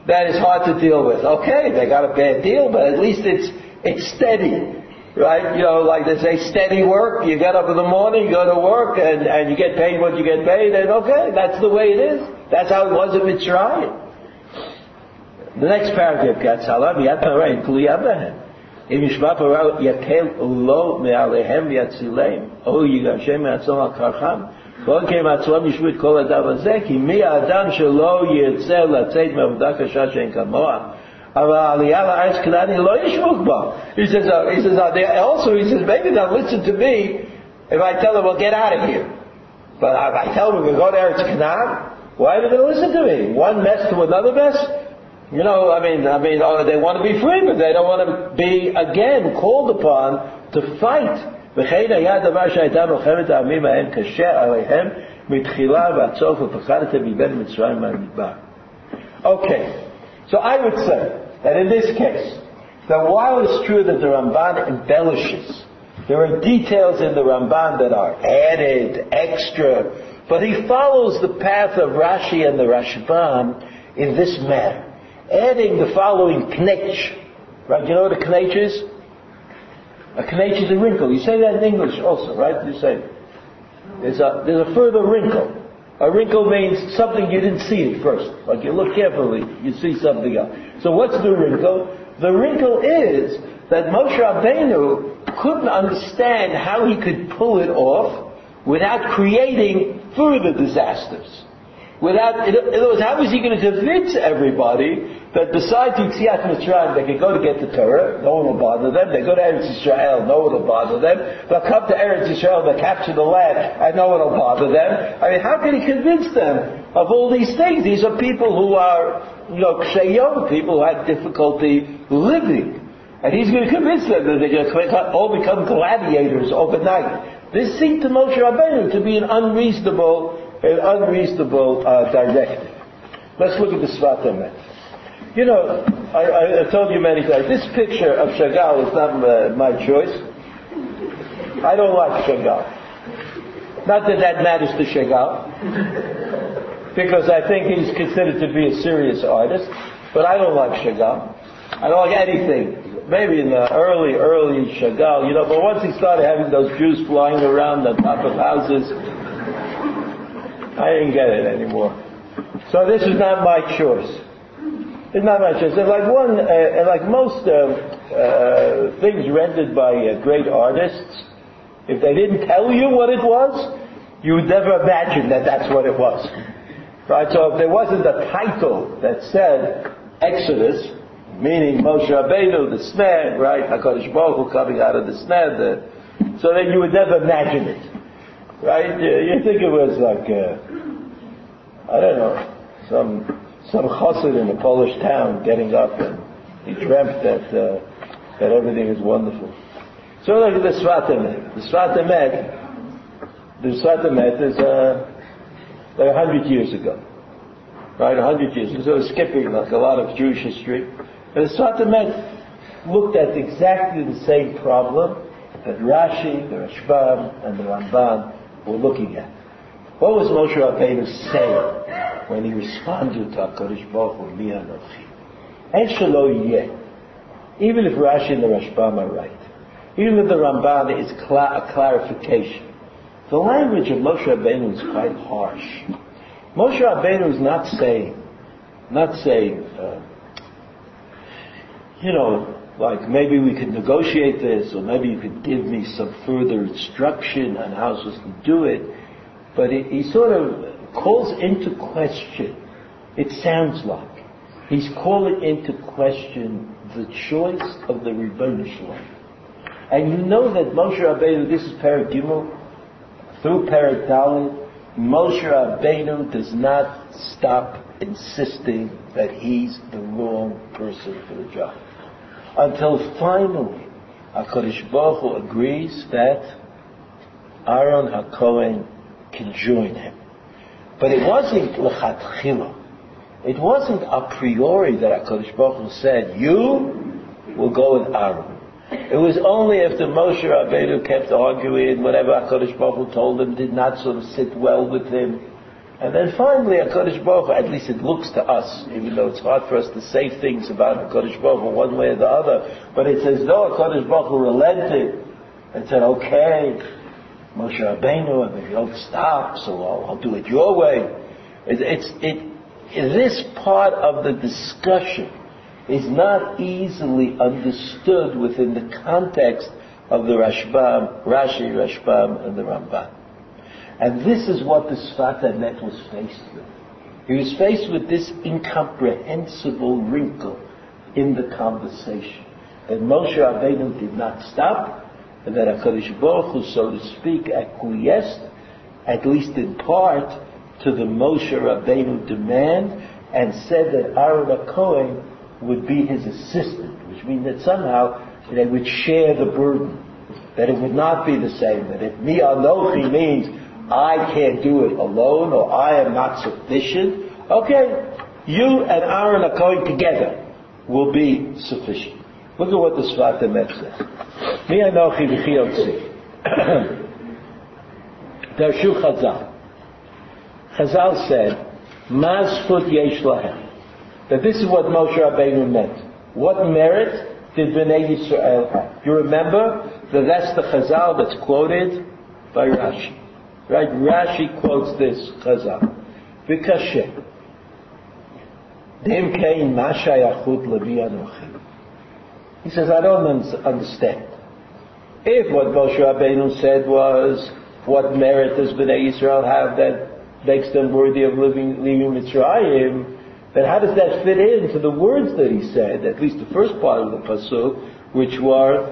that is hard to deal with. Okay, they got a bad deal, but at least it's steady, right? Like they say, steady work. You get up in the morning, you go to work, and you get paid what you get paid, and okay, that's the way it is. That's how it was in Mitzrayim. The next paragraph, אם ישמע פרעה יקל לא מעליהם ויצילם, או יגרשם מעצמם על קרחם, לא כן מעצמם ישבו את כל הדבר הזה, כי מי האדם שלא ירצה לצאת מעבודה קשה שאין כמוה? אבל העלייה לארץ כנען היא לא ישבוק בו. He says, also he says, maybe they'll listen to me if I tell them, well, get out of here. But if I tell them we go to Eretz Canaan, why are they going to listen to me? One mess to another mess? You know, I mean, they want to be free, but they don't want to be again called upon to fight. וכן היה הדבר שהייתה מלחמת העמים ההם קשה עליהם מתחילה ועד סוף ופחדתם מבין מצרים והמדבר. Okay, so I would say that in this case, that while it's true that the Ramban embellishes, there are details in the Ramban that are added, extra, but he follows the path of Rashi and the Rashbam in this matter, adding the following knech. Right? You know what a knech is? A knech is a wrinkle. You say that in English also, right? You say there's a further wrinkle. A wrinkle means something you didn't see at first. Like you look carefully, you see something else. So what's the wrinkle? The wrinkle is that Moshe Rabbeinu couldn't understand how he could pull it off without creating further disasters. In other words, how was he going to convince everybody that besides Yitzias Mitzrayim, they could go to get the Torah, no one will bother them, they go to Eretz Yisrael, no one will bother them, they'll come to Eretz Yisrael, they'll capture the land, and no one will bother them. I mean, how can he convince them of all these things? These are people who are, Kshayom, people who have difficulty living. And he's going to convince them that they're going to all become gladiators overnight. This seemed to Moshe Rabbeinu to be an unreasonable directive. Let's look at the Sfat Emet. You know, I told you many times, this picture of Chagall is not my choice. I don't like Chagall. Not that that matters to Chagall, because I think he's considered to be a serious artist, but I don't like Chagall. I don't like anything. Maybe in the early Chagall, but once he started having those Jews flying around on top of houses, I didn't get it anymore. So this is not my choice. It's not my choice. And like most things rendered by great artists, if they didn't tell you what it was, you would never imagine that that's what it was. Right? So if there wasn't a title that said Exodus, meaning Moshe Rabbeinu, the snare, right? HaKadosh Baruch Hu coming out of the snare. So then you would never imagine it, right? You think it was like, I don't know, some chassid in a Polish town getting up and he dreamt that everything is wonderful. So look at the Sfat Emet. The Sfat Emet is like 100 years ago, right? 100 years ago. So we're skipping like a lot of Jewish history. The Sfat Emet looked at exactly the same problem that Rashi, the Rashbam, and the Ramban were looking at. What was Moshe Rabbeinu saying when he responded to HaKadosh Baruch Hu, Mi Anochi? Ein shelo yeh. Even if Rashi and the Rashbam are right, even if the Ramban is a clarification, the language of Moshe Rabbeinu is quite harsh. Moshe Rabbeinu is not saying, like maybe we could negotiate this, or maybe you could give me some further instruction on how to do it. But he sort of calls into question, it sounds like, he's calling into question the choice of the Ribbono Shel Olam. And you know that Moshe Rabbeinu, this is Perek Gimel, through Perek Dalet, Moshe Rabbeinu does not stop insisting that he's the wrong person for the job, until finally HaKadosh Baruch Hu agrees that Aaron HaKohen can join him. But it wasn't l'chatchila. It wasn't a priori that HaKadosh Baruch Hu said, you will go with Aaron. It was only after Moshe Rabbeinu kept arguing, whatever HaKadosh Baruch Hu told him did not sort of sit well with him. And then finally, HaKadosh Baruch Hu, at least it looks to us, even though it's hard for us to say things about HaKadosh Baruch Hu one way or the other, but it's as though HaKadosh Baruch Hu relented and said, okay, Moshe Rabbeinu, I mean, you don't stop, so I'll do it your way. This part of the discussion is not easily understood within the context of the Rashi, Rashbam, and the Rambam. And this is what the Sfat HaEmet was faced with. He was faced with this incomprehensible wrinkle in the conversation, that Moshe Rabbeinu did not stop, and that HaKadosh Baruch Hu, so to speak, acquiesced, at least in part, to the Moshe Rabbeinu demand, and said that Aaron HaKohen would be his assistant, which means that somehow they would share the burden, that it would not be the same, that if me anochi means I can't do it alone, or I am not sufficient, okay, you and Aaron HaKohen together will be sufficient. Look at what the Sfat HaEmet says. Mi anochi v'chiyotzi. Darshu Chazal. Chazal said, Mazfut yesh lahem. That this is what Moshe Rabbeinu meant. What merit did Bnei Yisrael have? You remember that that's the Chazal that's quoted by Rashi. Right? Rashi quotes this Chazal. V'kashe. Dem kein ma shayachut levi anochi. He says, I don't understand. If what Moshe Rabbeinu said was, what merit does Bnei Yisrael have that makes them worthy of leaving Mitzrayim? Then how does that fit into the words that he said, at least the first part of the pasuk, which were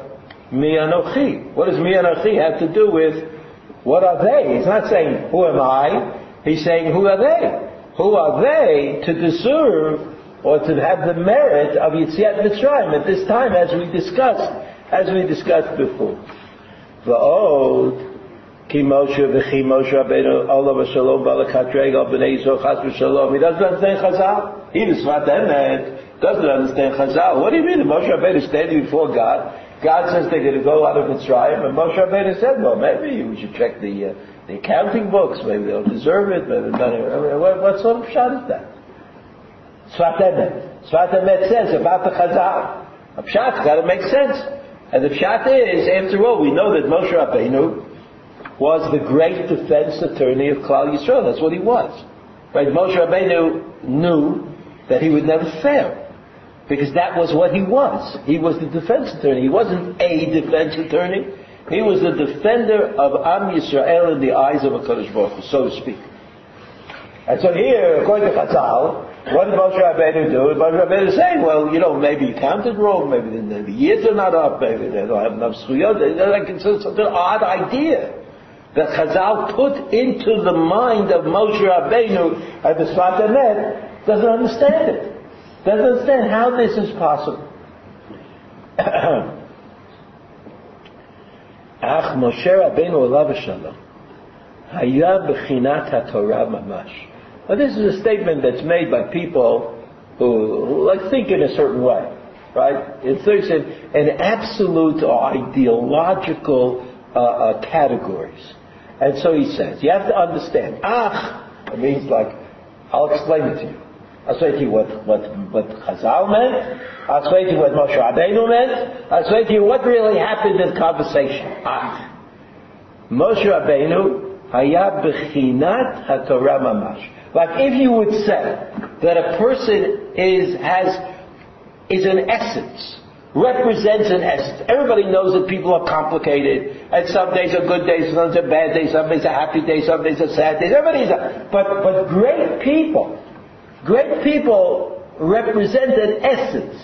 Mi Anochi? What does Mi Anochi have to do with what are they? He's not saying who am I, he's saying who are they? Who are they to deserve or to have the merit of Yetziat Mitzrayim at this time, as we discussed before. Va'od He doesn't understand Chazal. He doesn't understand Chazal. What do you mean? If Moshe Rabbeinu is standing before God, God says they're going to go out of Mitzrayim, and Moshe Rabbeinu said, well, maybe we should check the accounting books, maybe they'll deserve it, what sort of shot is that? Sfat HaEmet. Sfat HaEmet says about the Chazal. A pshat, got to make sense. And the pshat is, after all, we know that Moshe Rabbeinu was the great defense attorney of Klal Yisrael. That's what he was. Right? Moshe Rabbeinu knew that he would never fail, because that was what he was. He was the defense attorney. He wasn't a defense attorney. He was the defender of Am Yisrael in the eyes of HaKadosh Baruch Hu, so to speak. And so here, according to Chazal, what did Moshe Rabbeinu do? Moshe Rabbeinu is saying, well, maybe you counted wrong, maybe the years are not up, maybe they don't have enough suyot. Like, it's such an odd idea that Chazal put into the mind of Moshe Rabbeinu at the Sfat HaEmet. Doesn't understand it. Doesn't understand how this is possible. Ach Moshe Rabbeinu olav shalom haya b'chinat haTorah mamash. Now this is a statement that's made by people who like think in a certain way, right? It's an absolute or ideological categories. And so he says, you have to understand. Ach, it means like, I'll explain it to you. I'll say to you what Chazal meant. I'll say to you what Moshe Rabbeinu meant. I'll say to you what really happened in conversation. Ach. Moshe Rabbeinu, haya b'chinat haTorah mamash. Like if you would say that a person is an essence, represents an essence. Everybody knows that people are complicated, and some days are good days, some days are bad days, some days are happy days, some days are sad days. Everybody's but great people represent an essence,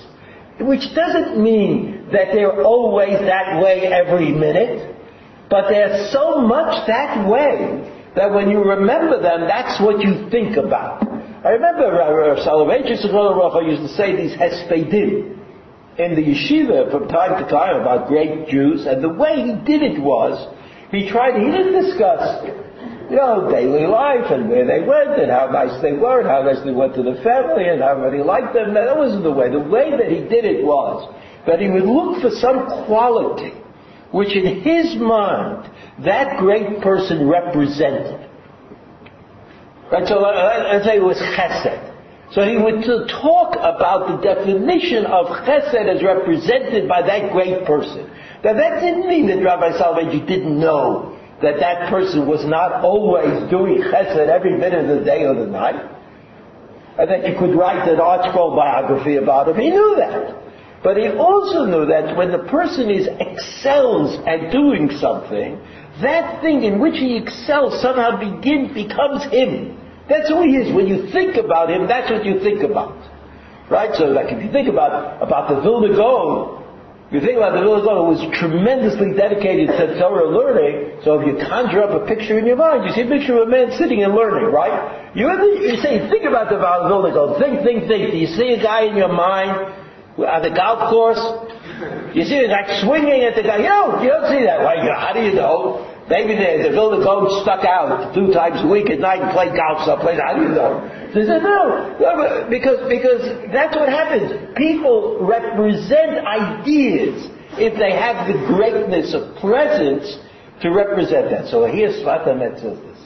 which doesn't mean that they're always that way every minute, but they're so much that way that when you remember them, that's what you think about. I remember Rav Soloveitchik used to say these hespedim in the yeshiva from time to time about great Jews, and the way he did it was, he didn't discuss, daily life and where they went and how nice they were and how nice they went to the family and how everybody liked them. That wasn't the way. The way that he did it was that he would look for some quality which in his mind that great person represented. Right? So let's say it was chesed. So he would talk about the definition of chesed as represented by that great person. Now that didn't mean that Rabbi Soloveitchik didn't know that that person was not always doing chesed every minute of the day or the night. and that you could write an article biography about him. He knew that. But he also knew that when the person excels at doing something, that thing in which he excels somehow becomes him. That's who he is. When you think about him, that's what you think about. Right? So like if you think about the Vilna Gaon, you think about the Vilna Gaon who was tremendously dedicated to Torah learning, so if you conjure up a picture in your mind, you see a picture of a man sitting and learning, right? You say, think about the Vilna Gaon, think. Do you see a guy in your mind on the golf course? You see the guy swinging at the guy. You don't see that. Well, how do you know? Maybe the Vilna Gaon stuck out 2 times a week at night and played golf someplace. How do you know? They said, no, because that's what happens. People represent ideas if they have the greatness of presence to represent that. So here's Sfatamet says this.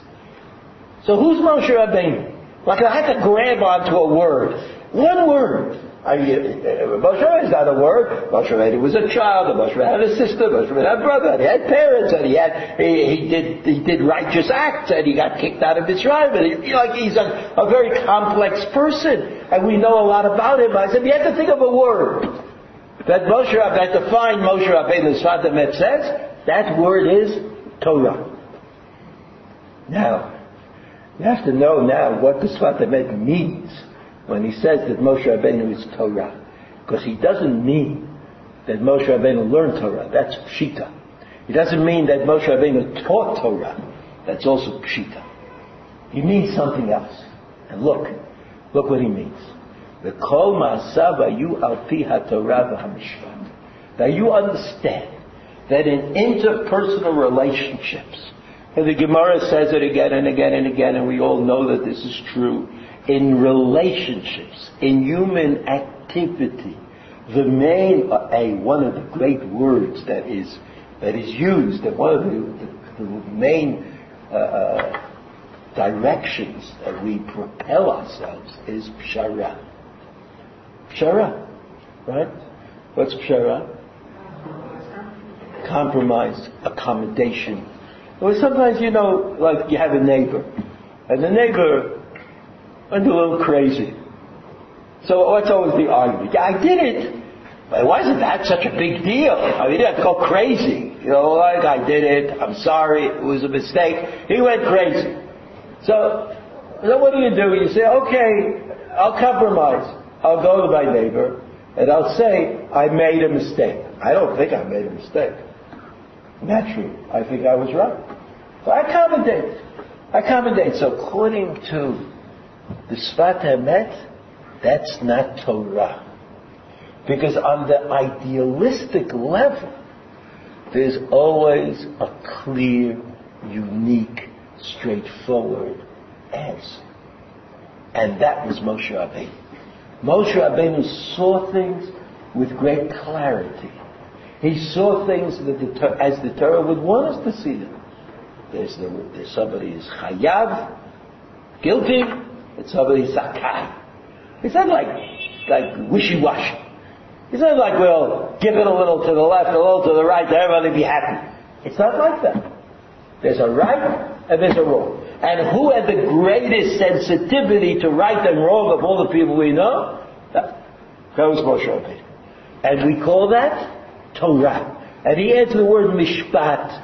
So who's Moshe Rabbeinu? Like I had to grab onto a word. One word. Moshe Rabbeinu is not a word. Moshe Rabbeinu was a child. Moshe Rabbeinu had a sister. Moshe Rabbeinu had a brother. And he had parents, and he did righteous acts, and he got kicked out of Mitzrayim. And he's a very complex person, and we know a lot about him. I said you have to think of a word that Moshe Rabbeinu, to find Moshe Rabbeinu, Sfatamet says that word is Torah. Now you have to know what the Sfatamet means when he says that Moshe Rabbeinu is Torah, because he doesn't mean that Moshe Rabbeinu learned Torah. That's Pshita. He doesn't mean that Moshe Rabbeinu taught Torah. That's also Pshita. He means something else. And look what he means. V'kol ma'asav hayu al pi haTorah v'hamishpat. Now you understand that in interpersonal relationships, and the Gemara says it again and again, and we all know that this is true, in relationships, in human activity, one of the great words that is used, and one of the main directions that we propel ourselves is pshara. Pshara, right? What's pshara? Compromise, accommodation. Well, sometimes like you have a neighbor, and the neighbor went a little crazy. So what's always the argument? I did it, but wasn't that such a big deal? I mean, you have to go crazy. I did it, I'm sorry, it was a mistake. He went crazy. So what do? You say, okay, I'll compromise. I'll go to my neighbor and I'll say, I made a mistake. I don't think I made a mistake. Naturally, I think I was right. So I accommodate. So according to the Sfatamet, that's not Torah. Because on the idealistic level, there's always a clear, unique, straightforward answer. And that was Moshe Rabbeinu. Moshe Rabbeinu saw things with great clarity. He saw things as the Torah would want us to see them. There's somebody is chayav, guilty, and somebody is zakai. It's not like wishy-washy. It's not like, well, give it a little to the left, a little to the right, and everybody be happy. It's not like that. There's a right and there's a wrong. And who had the greatest sensitivity to right and wrong of all the people we know? That was Moshe Rabbeinu. And we call that Torah. And he adds the word mishpat.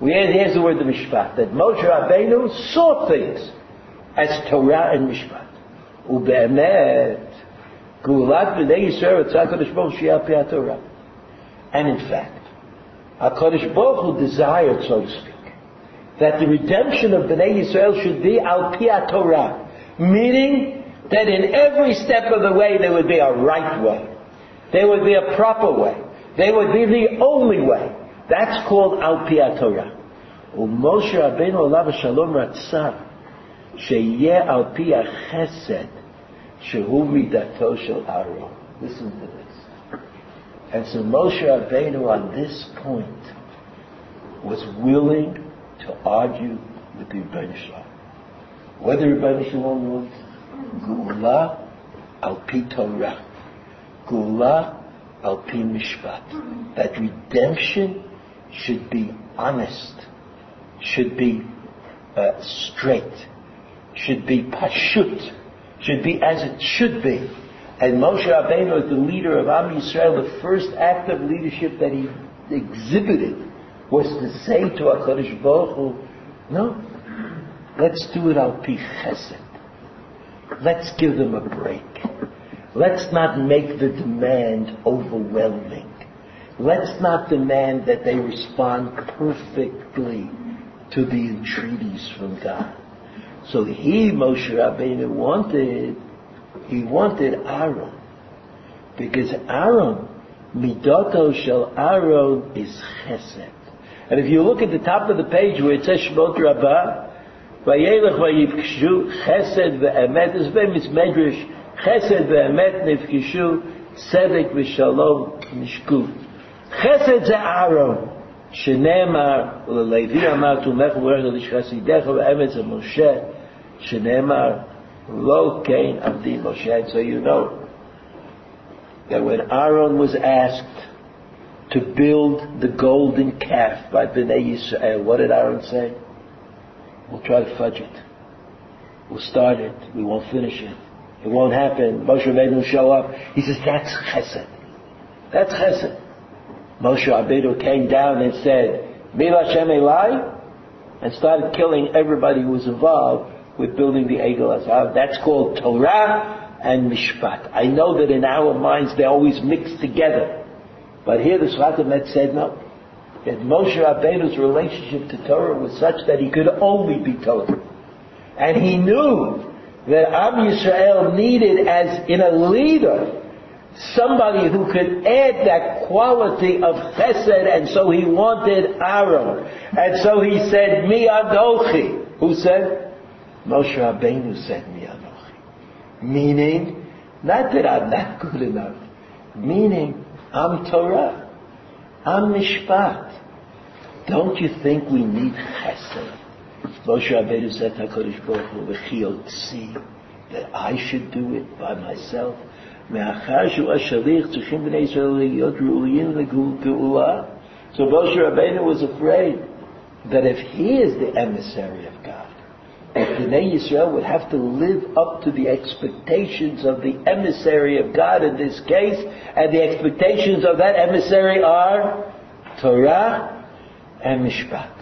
Here's the word the mishpat, that Moshe Rabbeinu saw things as Torah and mishpat. Ube'emet, gulat b'nei Yisrael etzah HaKadosh Baruch Hu she'al pi Torah. And in fact, HaKadosh Baruch Hu desired, so to speak, that the redemption of b'nei Yisrael should be al pi Torah, meaning that in every step of the way there would be a right way, there would be a proper way, there would be the only way. That's called Al Pi Torah. Moshe Rabbeinu Olav Shalom Ratzah Sheyeh Al Pi Chesed Shehu Midato Shel Aaron. Listen to this. And so Moshe Rabbeinu on this point was willing to argue with the Rebbeinu Shalom. Whether Rebbeinu Shalom wants Gula Al Pi Torah, Gula Al Pi Mishpat, that redemption should be honest, should be straight, should be pashut, should be as it should be. And Moshe Rabbeinu, as the leader of Am Yisrael, the first act of leadership that he exhibited was to say to HaKadosh Baruch Hu, no, let's do it al pi chesed. Let's give them a break. Let's not make the demand overwhelming. Let's not demand that they respond perfectly to the entreaties from God. So Moshe Rabbeinu wanted Aaron. Because Aaron, midoto shel Aaron is chesed. And if you look at the top of the page where it says Shemot Rabbah, vayelech vayivkshu chesed ve'emet, it's famous medrash, chesed ve'emet nivkishu, tzedek v'shalom nishku. Chesed ze Aaron, sheneemar l'Levi amar tumech u'rech l'chasidecha ve'emet ze Moshe, sheneemar lo kein avdi Moshe. So you know that when Aaron was asked to build the golden calf by Bnei Yisrael, what did Aaron say? We'll try to fudge it. We'll start it. We won't finish it. It won't happen. Moshe Rabbeinu show up. He says, that's chesed. That's chesed. Moshe Rabbeinu came down and said, Mila Hashem Elai, and started killing everybody who was involved with building the Egel HaZahav. That's called Torah and Mishpat. I know that in our minds they're always mixed together. But here the Sfat HaEmet said no. That Moshe Rabbeinu's relationship to Torah was such that he could only be Torah. And he knew that Am Yisrael needed, as in a leader, somebody who could add that quality of chesed, and so he wanted Aaron. And so he said, Mi Anochi. Who said? Moshe Rabbeinu said, Mi Anochi. Meaning, not that I'm not good enough. Meaning, I'm Torah. I'm Mishpat. Don't you think we need chesed? Moshe Rabbeinu said to HaKadosh Baruch Hu, V'chi otzi, that I should do it by myself. So Moshe Rabbeinu was afraid that if he is the emissary of God, that Bnei Yisrael would have to live up to the expectations of the emissary of God in this case, and the expectations of that emissary are Torah and Mishpat.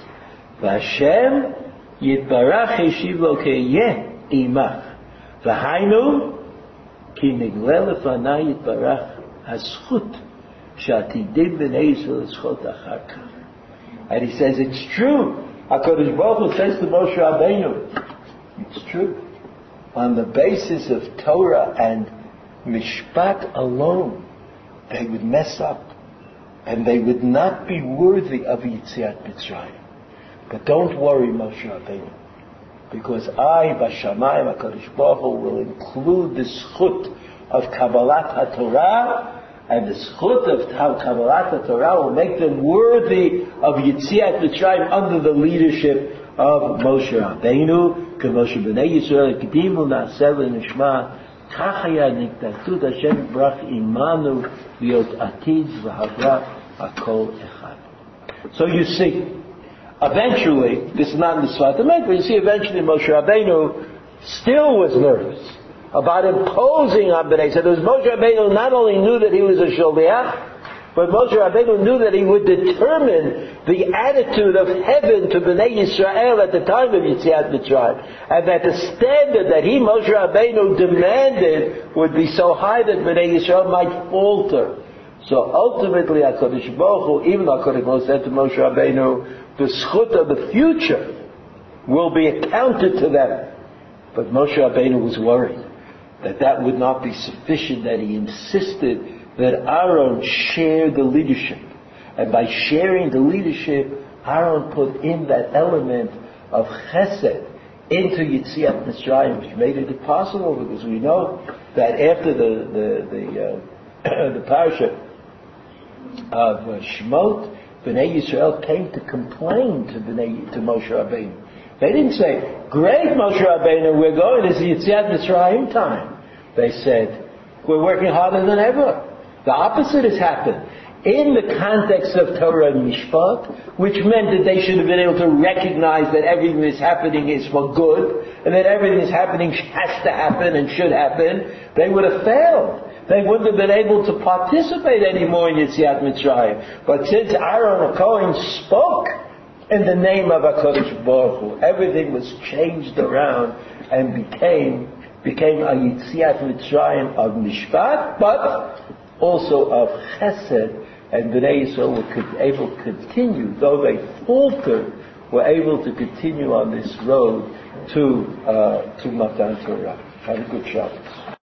V'Hashem Yitbarach Yeshiv Lo K'yeh Imach V'Hainu Ki niglel lefanai yitbarach haschut shatidim b'nei Yisrael l'schot acharkach. And he says, it's true. HaKadosh Baruch Hu says to Moshe Rabbeinu, it's true. On the basis of Torah and Mishpat alone, they would mess up. And they would not be worthy of Yitziat Mitzrayim. But don't worry, Moshe Rabbeinu. Because I, Bashamayim HaKadosh Baruch Hu, will include the schut of Kabbalat HaTorah, and the schut of Kabbalat HaTorah will make them worthy of Yitziat Mitzrayim under the leadership of Moshe Rabbeinu. K'moshe b'nei Yisrael k'dimu na'aseh l'nishma k'chaya niktatut Hashem brach imanu v'yot atid v'havra akol echad. So you see, eventually, this is not in the Sfat HaEmet, but you see eventually Moshe Rabbeinu still was nervous about imposing on Bnei Yisrael. Because Moshe Rabbeinu not only knew that he was a Sholiach, but Moshe Rabbeinu knew that he would determine the attitude of heaven to Bnei Yisrael at the time of Yitziat Mitzrayim. And that the standard that he, Moshe Rabbeinu, demanded would be so high that Bnei Yisrael might falter. So ultimately, HaKadosh Baruch Hu, even HaKadosh Baruch Hu said to Moshe Rabbeinu, the schut of the future will be accounted to them. But Moshe Rabbeinu was worried that that would not be sufficient, that he insisted that Aaron share the leadership. And by sharing the leadership, Aaron put in that element of chesed into Yitziat Mitzrayim, which made it possible, because we know that after the parasha of Shemot, Bnei Yisrael came to complain to Moshe Rabbeinu. They didn't say, great Moshe Rabbeinu, we're going, it's Yitziat Mitzrayim time. They said, we're working harder than ever. The opposite has happened. in the context of Torah and Mishpat, which meant that they should have been able to recognize that everything that's happening is for good, and that everything that's happening has to happen and should happen, they would have failed. They wouldn't have been able to participate anymore in Yetziat Mitzrayim. But since Aaron HaKohen spoke in the name of HaKadosh Baruch Hu, everything was changed around and became a Yetziat Mitzrayim of Mishpat, but also of Chesed, and Bnei Yisrael were able to continue, though they faltered, were able to continue on this road to Matan Torah. Have a good Shabbos.